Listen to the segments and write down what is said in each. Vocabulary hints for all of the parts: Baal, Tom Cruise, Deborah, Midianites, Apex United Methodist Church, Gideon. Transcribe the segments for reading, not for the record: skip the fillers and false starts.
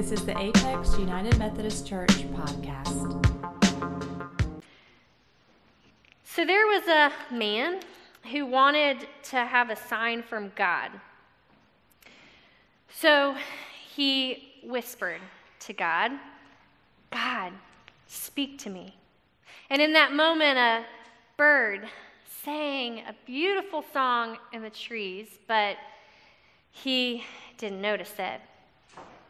This is the Apex United Methodist Church podcast. So there was a man who wanted to have a sign from God. So he whispered to God, "God, speak to me." And in that moment, a bird sang a beautiful song in the trees, but he didn't notice it.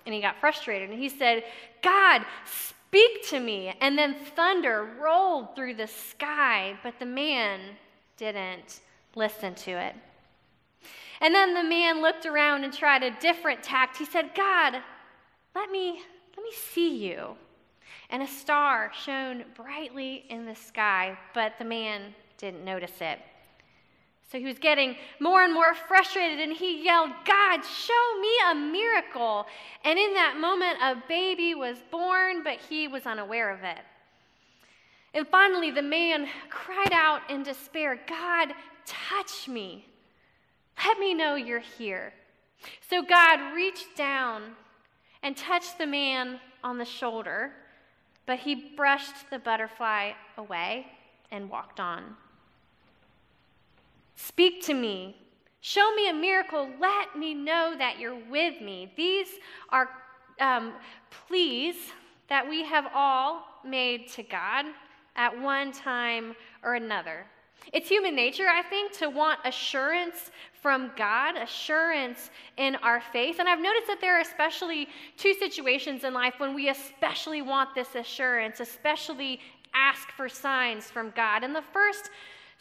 And he got frustrated, and he said, "God, speak to me." And then thunder rolled through the sky, but the man didn't listen to it. And then the man looked around and tried a different tact. He said, "God, let me see you." And a star shone brightly in the sky, but the man didn't notice it. So he was getting more and more frustrated, and he yelled, "God, show me a miracle." And in that moment, a baby was born, but he was unaware of it. And finally, the man cried out in despair, "God, touch me. Let me know you're here." So God reached down and touched the man on the shoulder, but he brushed the butterfly away and walked on. "Speak to me. Show me a miracle. Let me know that you're with me." These are pleas that we have all made to God at one time or another. It's human nature, I think, to want assurance from God, assurance in our faith. And I've noticed that there are especially two situations in life when we especially want this assurance, especially ask for signs from God. And the first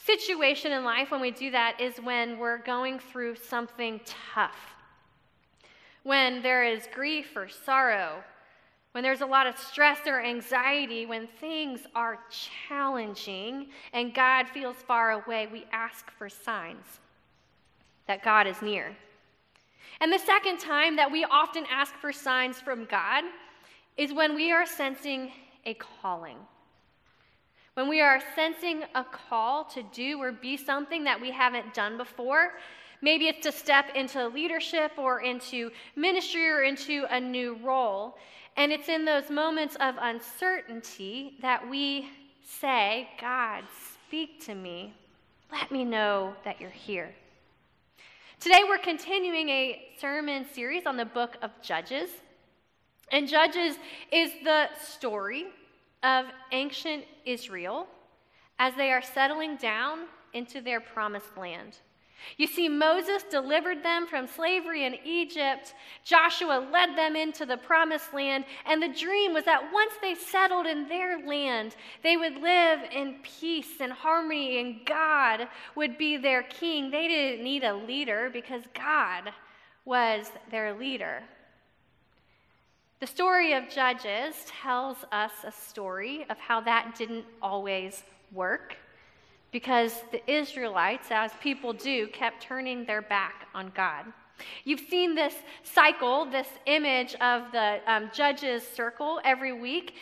situation in life when we do that is when we're going through something tough, when there is grief or sorrow, when there's a lot of stress or anxiety, when things are challenging and God feels far away, we ask for signs that God is near. And the second time that we often ask for signs from God is when we are sensing a calling. When we are sensing a call to do or be something that we haven't done before, maybe it's to step into leadership or into ministry or into a new role, and it's in those moments of uncertainty that we say, "God, speak to me. Let me know that you're here." Today we're continuing a sermon series on the book of Judges, and Judges is the story of ancient Israel as they are settling down into their promised land. You see, Moses delivered them from slavery in Egypt. Joshua led them into the promised land, and the dream was that once they settled in their land, they would live in peace and harmony, and God would be their king. They didn't need a leader because God was their leader. The story of Judges tells us a story of how that didn't always work because the Israelites, as people do, kept turning their back on God. You've seen this cycle, this image of the Judges circle every week.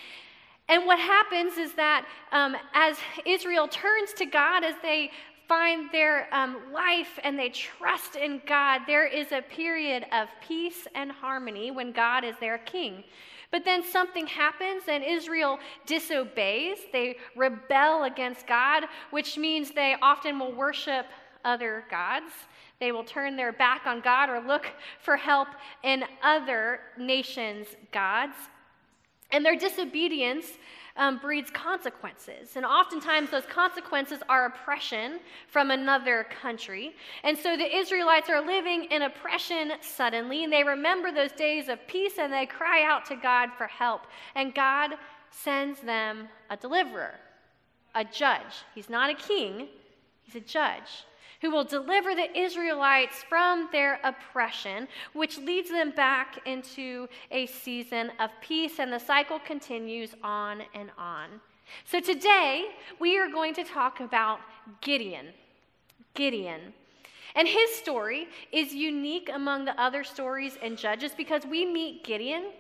And what happens is that as Israel turns to God, as they find their life and they trust in God, there is a period of peace and harmony when God is their king. But then something happens and Israel disobeys. They rebel against God, which means they often will worship other gods. They will turn their back on God or look for help in other nations' gods. And their disobedience breeds consequences, and oftentimes those consequences are oppression from another country. And so the Israelites are living in oppression suddenly, and they remember those days of peace, and they cry out to God for help. And God sends them a deliverer, a judge. He's not a king, he's a judge who will deliver the Israelites from their oppression, which leads them back into a season of peace, and the cycle continues on and on. So today, we are going to talk about Gideon. And his story is unique among the other stories in Judges because we meet Gideon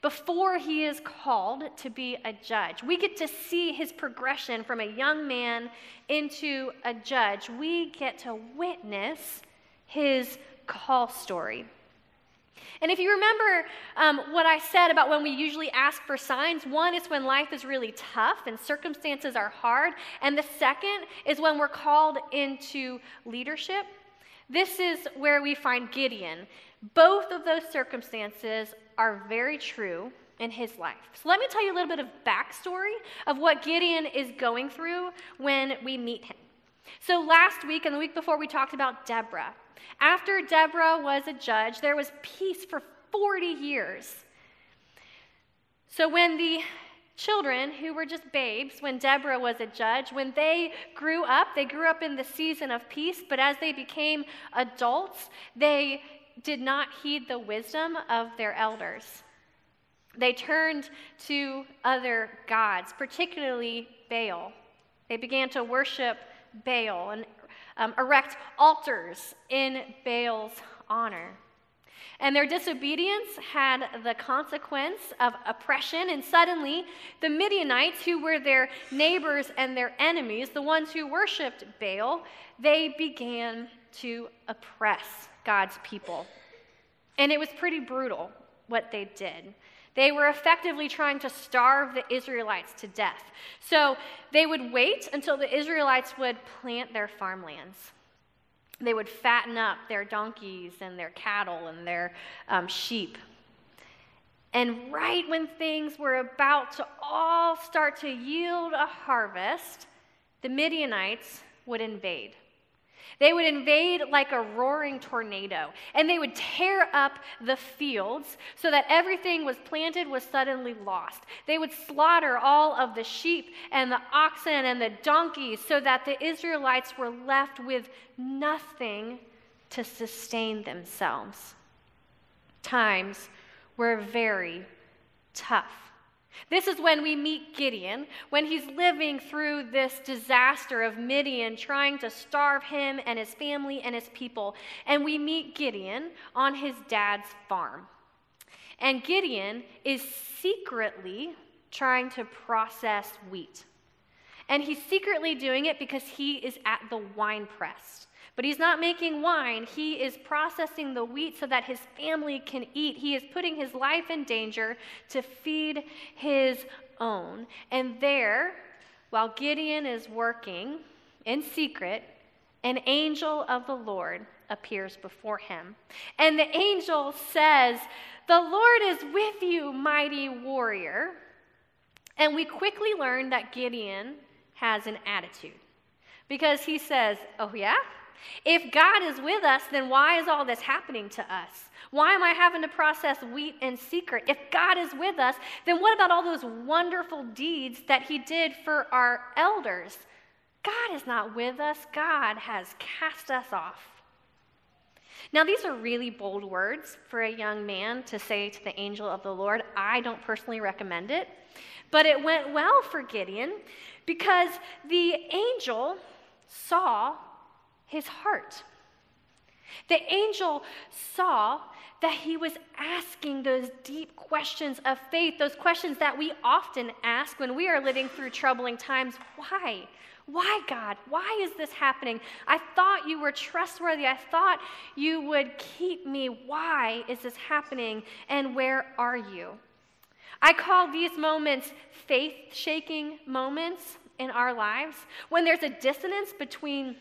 before he is called to be a judge. We get to see his progression from a young man into a judge. We get to witness his call story. And if you remember what I said about when we usually ask for signs, one is when life is really tough and circumstances are hard, and the second is when we're called into leadership. This is where we find Gideon. Both of those circumstances are very true in his life. So let me tell you a little bit of backstory of what Gideon is going through when we meet him. So last week and the week before, we talked about Deborah. After Deborah was a judge, there was peace for 40 years. So when the children who were just babes, when Deborah was a judge, when they grew up in the season of peace, but as they became adults, they did not heed the wisdom of their elders. They turned to other gods, particularly Baal. They began to worship Baal and erect altars in Baal's honor. And their disobedience had the consequence of oppression, and suddenly the Midianites, who were their neighbors and their enemies, the ones who worshipped Baal, they began to oppress God's people. And it was pretty brutal what they did. They were effectively trying to starve the Israelites to death. So they would wait until the Israelites would plant their farmlands. They would fatten up their donkeys and their cattle and their sheep. And right when things were about to all start to yield a harvest, the Midianites would invade. They would invade like a roaring tornado, and they would tear up the fields so that everything was planted was suddenly lost. They would slaughter all of the sheep and the oxen and the donkeys so that the Israelites were left with nothing to sustain themselves. Times were very tough. This is when we meet Gideon, when he's living through this disaster of Midian, trying to starve him and his family and his people. And we meet Gideon on his dad's farm. And Gideon is secretly trying to process wheat. And he's secretly doing it because he is at the wine press. But he's not making wine. He is processing the wheat so that his family can eat. He is putting his life in danger to feed his own. And there, while Gideon is working in secret, an angel of the Lord appears before him. And the angel says, "The Lord is with you, mighty warrior." And we quickly learn that Gideon has an attitude, because he says, "Oh, yeah? If God is with us, then why is all this happening to us? Why am I having to process wheat in secret? If God is with us, then what about all those wonderful deeds that he did for our elders? God is not with us. God has cast us off." Now, these are really bold words for a young man to say to the angel of the Lord. I don't personally recommend it, but it went well for Gideon because the angel saw his heart. The angel saw that he was asking those deep questions of faith, those questions that we often ask when we are living through troubling times. Why? Why, God? Why is this happening? I thought you were trustworthy. I thought you would keep me. Why is this happening? And where are you? I call these moments faith-shaking moments in our lives, when there's a dissonance between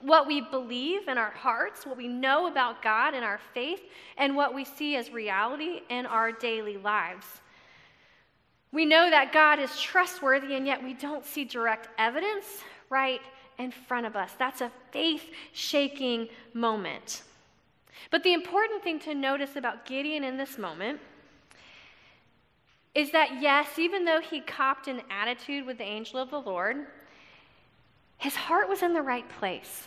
what we believe in our hearts, what we know about God in our faith, and what we see as reality in our daily lives. We know that God is trustworthy, and yet we don't see direct evidence right in front of us. That's a faith-shaking moment. But the important thing to notice about Gideon in this moment is that, yes, even though he copped an attitude with the angel of the Lord, his heart was in the right place.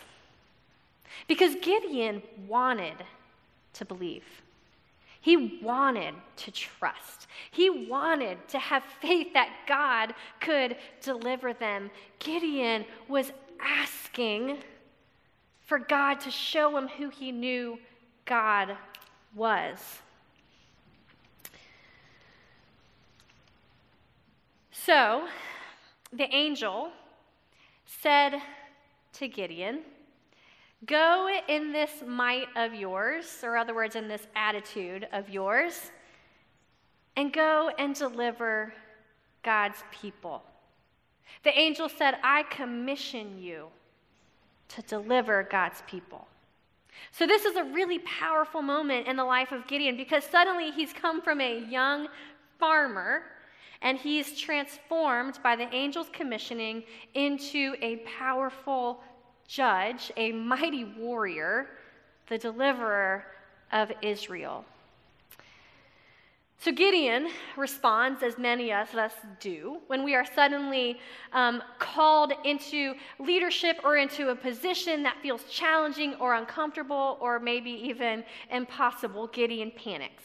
Because Gideon wanted to believe. He wanted to trust. He wanted to have faith that God could deliver them. Gideon was asking for God to show him who he knew God was. So the angel said to Gideon, Go in this might of yours, or other words, in this attitude of yours, and go and deliver God's people. The angel said, I commission you to deliver God's people. So this is a really powerful moment in the life of Gideon, because suddenly he's come from a young farmer and he's transformed by the angel's commissioning into a powerful judge, a mighty warrior, the deliverer of Israel. So Gideon responds, as many of us do, when we are suddenly called into leadership or into a position that feels challenging or uncomfortable or maybe even impossible. Gideon panics.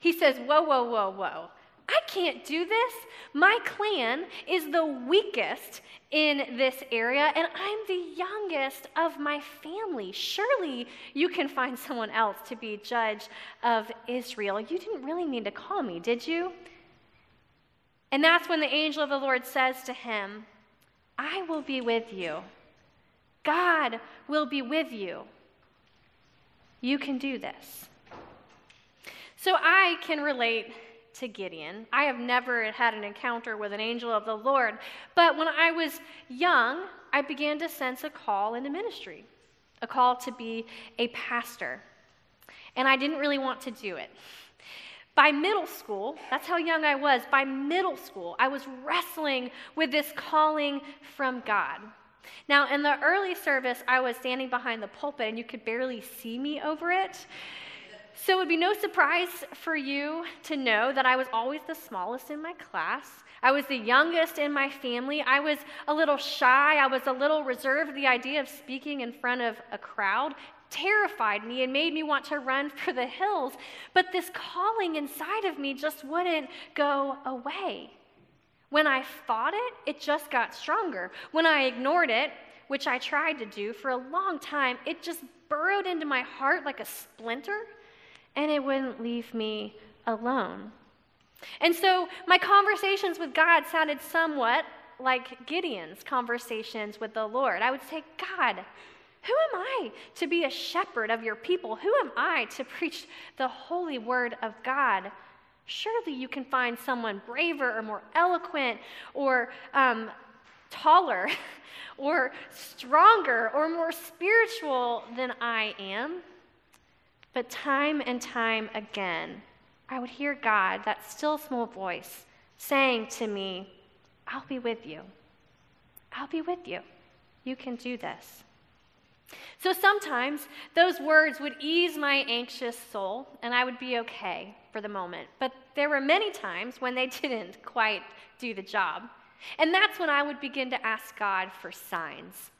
He says, whoa, whoa, whoa, whoa. I can't do this. My clan is the weakest in this area, and I'm the youngest of my family. Surely you can find someone else to be judge of Israel. You didn't really mean to call me, did you? And that's when the angel of the Lord says to him, I will be with you. God will be with you. You can do this. So I can relate to Gideon. I have never had an encounter with an angel of the Lord, but when I was young, I began to sense a call into ministry, a call to be a pastor, and I didn't really want to do it. By middle school, that's how young I was, by middle school, I was wrestling with this calling from God. Now, in the early service, I was standing behind the pulpit, and you could barely see me over it. So it would be no surprise for you to know that I was always the smallest in my class. I was the youngest in my family. I was a little shy. I was a little reserved. The idea of speaking in front of a crowd terrified me and made me want to run for the hills. But this calling inside of me just wouldn't go away. When I fought it, it just got stronger. When I ignored it, which I tried to do for a long time, it just burrowed into my heart like a splinter, and it wouldn't leave me alone. And so my conversations with God sounded somewhat like Gideon's conversations with the Lord. I would say, God, who am I to be a shepherd of your people? Who am I to preach the holy word of God? Surely you can find someone braver or more eloquent or taller or stronger or more spiritual than I am. But time and time again, I would hear God, that still small voice, saying to me, I'll be with you. I'll be with you. You can do this. So sometimes those words would ease my anxious soul, and I would be okay for the moment. But there were many times when they didn't quite do the job. And that's when I would begin to ask God for signs.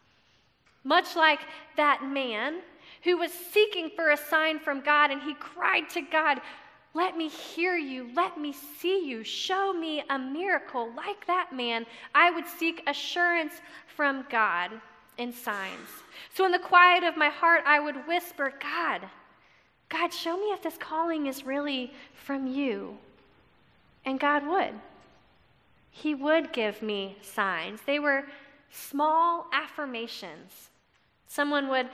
Much like that man who was seeking for a sign from God, and he cried to God, let me hear you, let me see you, show me a miracle. Like that man, I would seek assurance from God in signs. So in the quiet of my heart, I would whisper, God, show me if this calling is really from you. And God would. He would give me signs. They were small affirmations. Someone would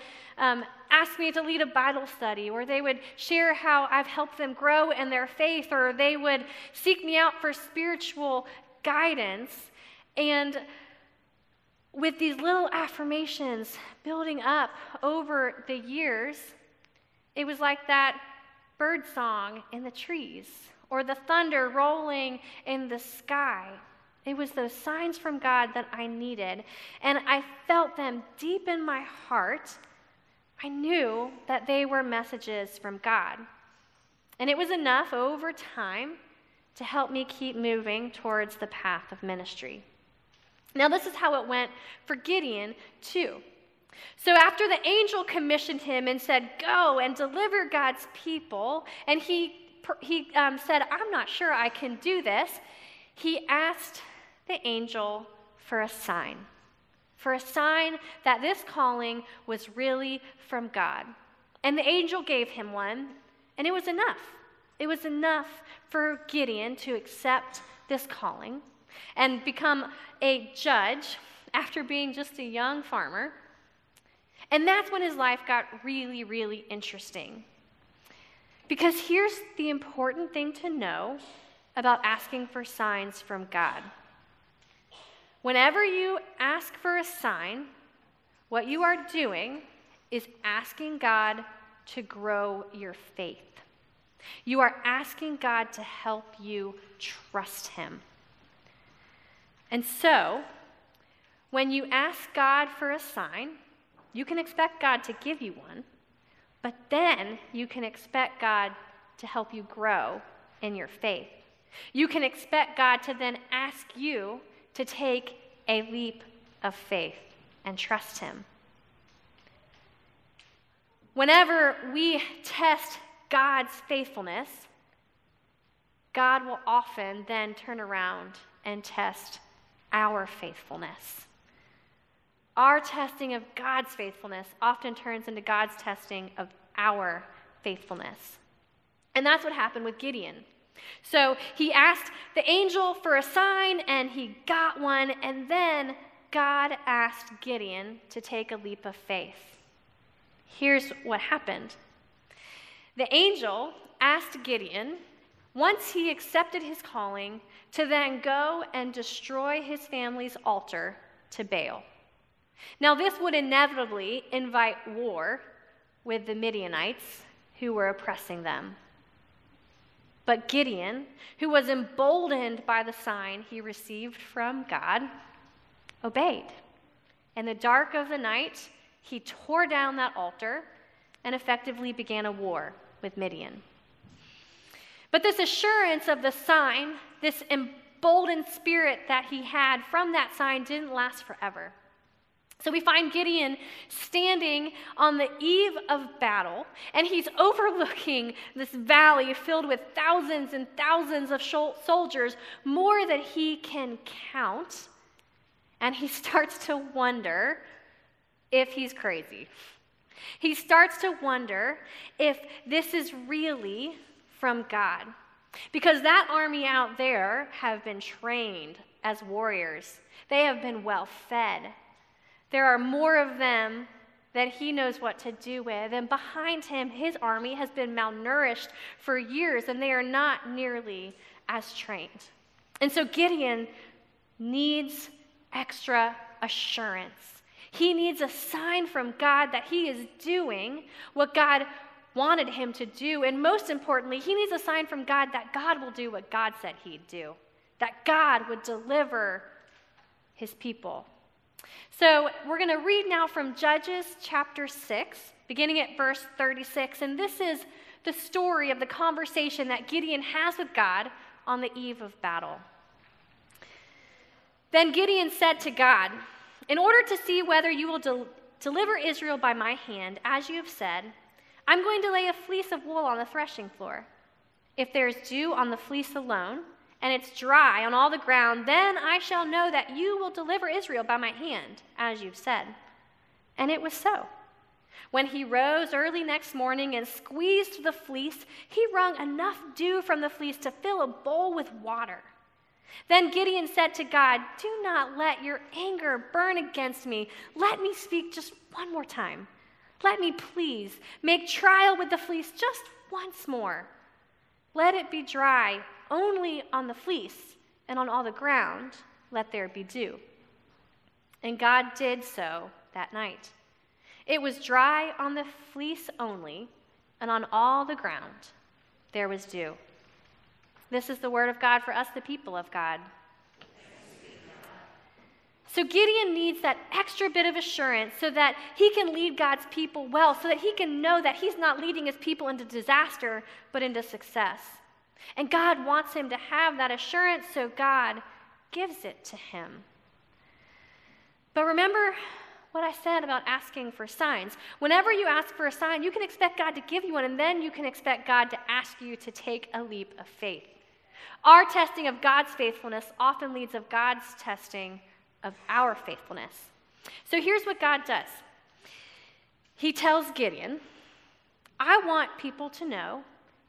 ask me to lead a Bible study, or they would share how I've helped them grow in their faith, or they would seek me out for spiritual guidance. And with these little affirmations building up over the years, it was like that bird song in the trees, or the thunder rolling in the sky. It was those signs from God that I needed, and I felt them deep in my heart. I knew that they were messages from God, and it was enough over time to help me keep moving towards the path of ministry. Now, this is how it went for Gideon, too. So after the angel commissioned him and said, go and deliver God's people, and he said, I'm not sure I can do this, he asked the angel for a sign that this calling was really from God. And the angel gave him one, and it was enough. It was enough for Gideon to accept this calling and become a judge after being just a young farmer. And that's when his life got really, really interesting. Because here's the important thing to know about asking for signs from God. Whenever you ask for a sign, what you are doing is asking God to grow your faith. You are asking God to help you trust him. And so, when you ask God for a sign, you can expect God to give you one, but then you can expect God to help you grow in your faith. You can expect God to then ask you to take a leap of faith and trust him. Whenever we test God's faithfulness, God will often then turn around and test our faithfulness. Our testing of God's faithfulness often turns into God's testing of our faithfulness. And that's what happened with Gideon. So he asked the angel for a sign, and he got one, and then God asked Gideon to take a leap of faith. Here's what happened. The angel asked Gideon, once he accepted his calling, to then go and destroy his family's altar to Baal. Now, this would inevitably invite war with the Midianites who were oppressing them. But Gideon, who was emboldened by the sign he received from God, obeyed. In the dark of the night, he tore down that altar and effectively began a war with Midian. But this assurance of the sign, this emboldened spirit that he had from that sign, didn't last forever. So we find Gideon standing on the eve of battle, and he's overlooking this valley filled with thousands and thousands of soldiers, more than he can count, and he starts to wonder if he's crazy. He starts to wonder if this is really from God, because that army out there have been trained as warriors. They have been well fed. There are more of them that he knows what to do with, and behind him, his army has been malnourished for years, and they are not nearly as trained. And so Gideon needs extra assurance. He needs a sign from God that he is doing what God wanted him to do. And most importantly, he needs a sign from God that God will do what God said he'd do, that God would deliver his people. So we're going to read now from Judges chapter 6, beginning at verse 36. And this is the story of the conversation that Gideon has with God on the eve of battle. Then Gideon said to God, "In order to see whether you will deliver Israel by my hand, as you have said, I'm going to lay a fleece of wool on the threshing floor. If there is dew on the fleece alone, and it's dry on all the ground, then I shall know that you will deliver Israel by my hand, as you've said." And it was so. When he rose early next morning and squeezed the fleece, he wrung enough dew from the fleece to fill a bowl with water. Then Gideon said to God, "Do not let your anger burn against me. Let me speak just one more time. Let me please make trial with the fleece just once more. Let it be dry only on the fleece, and on all the ground let there be dew." And God did so that night. It was dry on the fleece only, and on all the ground there was dew. This is the word of God for us, the people of God. So Gideon needs that extra bit of assurance so that he can lead God's people well, so that he can know that he's not leading his people into disaster, but into success. And God wants him to have that assurance, so God gives it to him. But remember what I said about asking for signs. Whenever you ask for a sign, you can expect God to give you one, and then you can expect God to ask you to take a leap of faith. Our testing of God's faithfulness often leads to God's testing of our faithfulness. So here's what God does. He tells Gideon, "I want people to know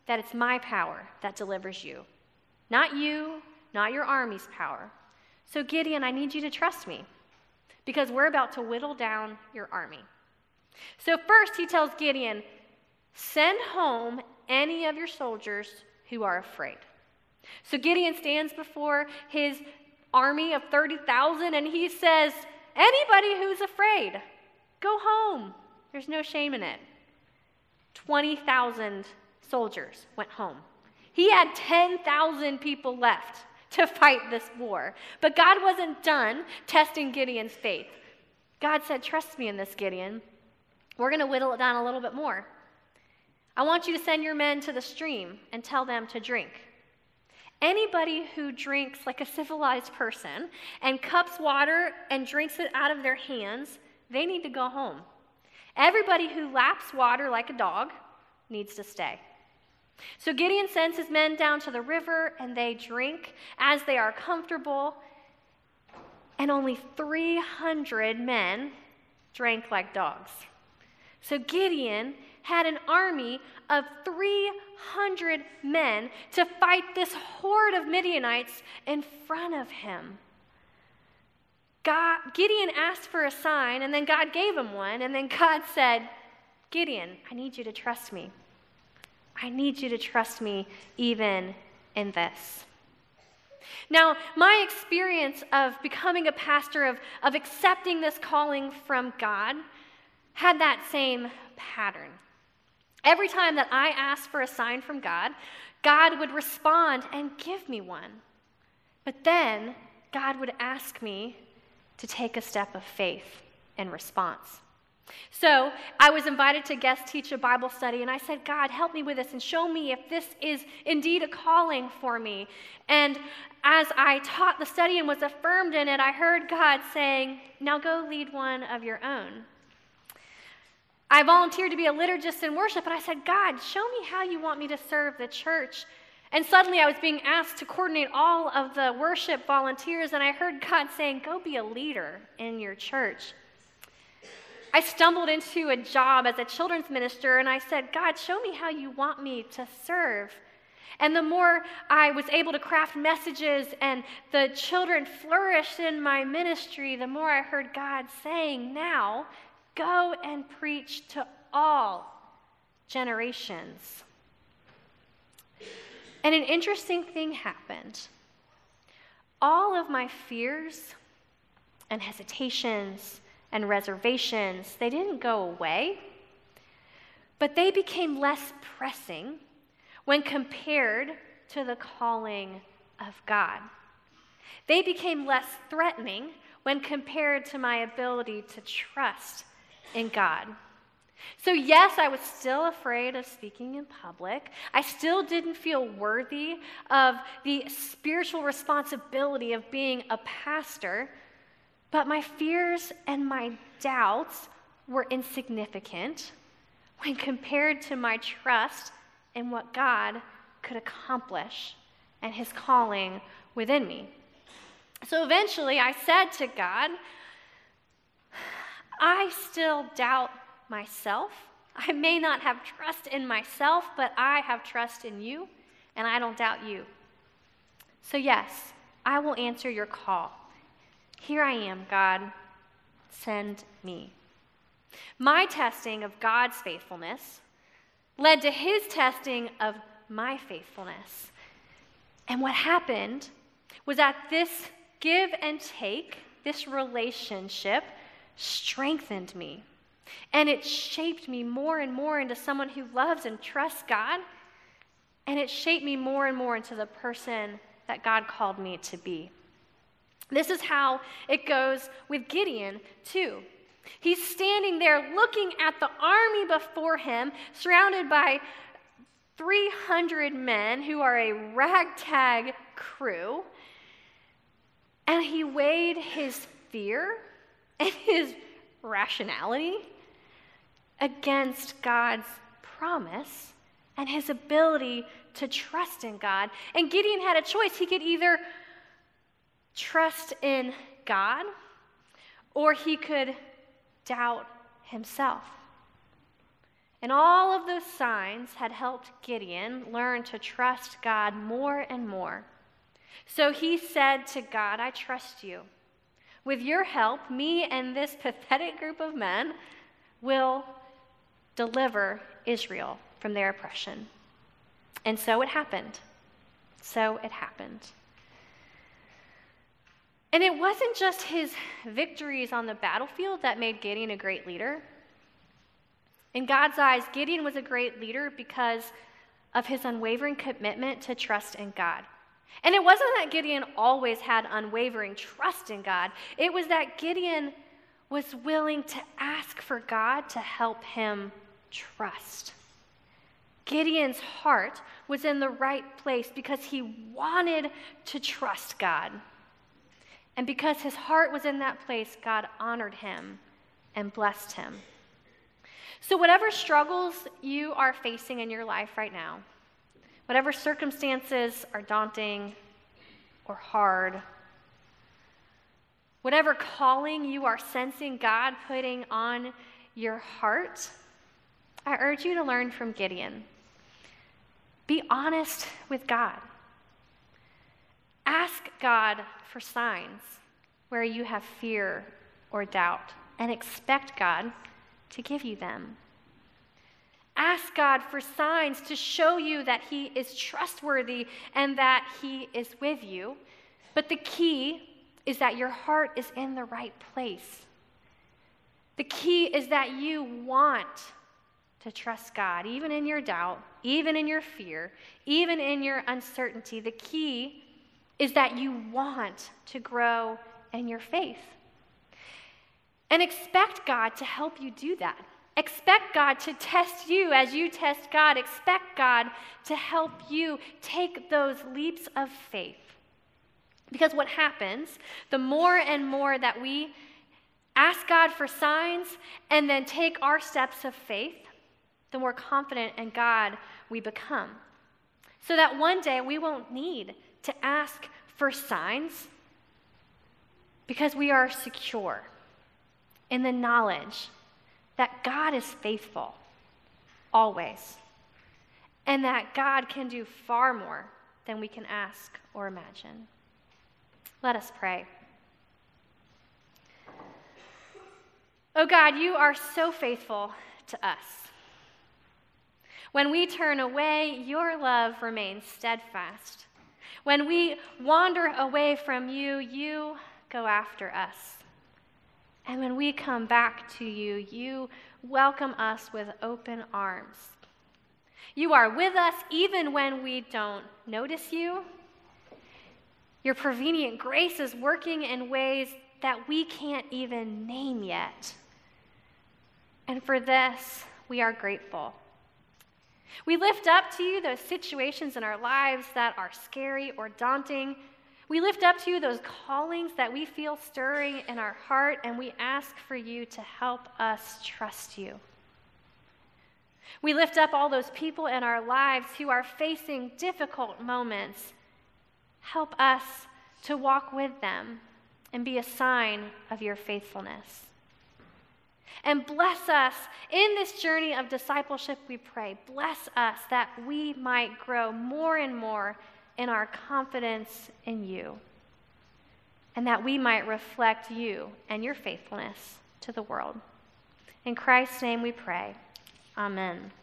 that it's my power that delivers you, not your army's power. So Gideon, I need you to trust me, because we're about to whittle down your army. So first he tells Gideon, send home any of your soldiers who are afraid. So Gideon stands before his army of 30,000 and he says, anybody who's afraid, go home. There's no shame in it. 20,000 soldiers went home. He had 10,000 people left to fight this war. But God wasn't done testing Gideon's faith. God said, trust me in this, Gideon. We're going to whittle it down a little bit more. I want you to send your men to the stream and tell them to drink. Anybody who drinks like a civilized person and cups water and drinks it out of their hands, they need to go home. Everybody who laps water like a dog needs to stay. So Gideon sends his men down to the river, and they drink as they are comfortable, and only 300 men drank like dogs. So Gideon had an army of 300 men to fight this horde of Midianites in front of him. Gideon asked for a sign, and then God gave him one, and then God said, Gideon, I need you to trust me. I need you to trust me even in this. Now, my experience of becoming a pastor, of accepting this calling from God, had that same pattern. Every time that I asked for a sign from God, God would respond and give me one. But then God would ask me to take a step of faith in response. So I was invited to guest teach a Bible study, and I said, God, help me with this and show me if this is indeed a calling for me. And as I taught the study and was affirmed in it, I heard God saying, now go lead one of your own. I volunteered to be a liturgist in worship, and I said, God, show me how you want me to serve the church. And suddenly I was being asked to coordinate all of the worship volunteers, and I heard God saying, go be a leader in your church. I stumbled into a job as a children's minister, and I said, God, show me how you want me to serve. And the more I was able to craft messages and the children flourished in my ministry, the more I heard God saying, now go and preach to all generations. And an interesting thing happened. All of my fears and hesitations and reservations, they didn't go away, but they became less pressing when compared to the calling of God. They became less threatening when compared to my ability to trust in God. So yes, I was still afraid of speaking in public. I still didn't feel worthy of the spiritual responsibility of being a pastor, but my fears and my doubts were insignificant when compared to my trust in what God could accomplish and his calling within me. So eventually I said to God, I still doubt myself. I may not have trust in myself, but I have trust in you, and I don't doubt you. So yes, I will answer your call. Here I am, God. Send me. My testing of God's faithfulness led to his testing of my faithfulness. And what happened was that this give and take, this relationship, strengthened me. And it shaped me more and more into someone who loves and trusts God. And it shaped me more and more into the person that God called me to be. This is how it goes with Gideon, too. He's standing there looking at the army before him, surrounded by 300 men who are a ragtag crew. And he weighed his fear and his rationality against God's promise and his ability to trust in God. And Gideon had a choice. He could either trust in God, or he could doubt himself. And all of those signs had helped Gideon learn to trust God more and more. So he said to God, I trust you. With your help, me and this pathetic group of men will deliver Israel from their oppression. And so it happened. And it wasn't just his victories on the battlefield that made Gideon a great leader. In God's eyes, Gideon was a great leader because of his unwavering commitment to trust in God. And it wasn't that Gideon always had unwavering trust in God. It was that Gideon was willing to ask for God to help him trust. Gideon's heart was in the right place because he wanted to trust God. And because his heart was in that place, God honored him and blessed him. So whatever struggles you are facing in your life right now, whatever circumstances are daunting or hard, whatever calling you are sensing God putting on your heart, I urge you to learn from Gideon. Be honest with God. Ask God for signs where you have fear or doubt, and expect God to give you them. Ask God for signs to show you that He is trustworthy and that He is with you. But the key is that your heart is in the right place. The key is that you want to trust God, even in your doubt, even in your fear, even in your uncertainty. The key is that you want to grow in your faith. And expect God to help you do that. Expect God to test you as you test God. Expect God to help you take those leaps of faith. Because what happens, the more and more that we ask God for signs and then take our steps of faith, the more confident in God we become. So that one day we won't need to ask for signs because we are secure in the knowledge that God is faithful, always, and that God can do far more than we can ask or imagine. Let us pray. Oh God, you are so faithful to us. When we turn away, your love remains steadfast. When we wander away from you, you go after us. And when we come back to you, you welcome us with open arms. You are with us even when we don't notice you. Your prevenient grace is working in ways that we can't even name yet. And for this, we are grateful. We lift up to you those situations in our lives that are scary or daunting. We lift up to you those callings that we feel stirring in our heart, and we ask for you to help us trust you. We lift up all those people in our lives who are facing difficult moments. Help us to walk with them and be a sign of your faithfulness. And bless us in this journey of discipleship, we pray. Bless us that we might grow more and more in our confidence in you, and that we might reflect you and your faithfulness to the world. In Christ's name we pray. Amen.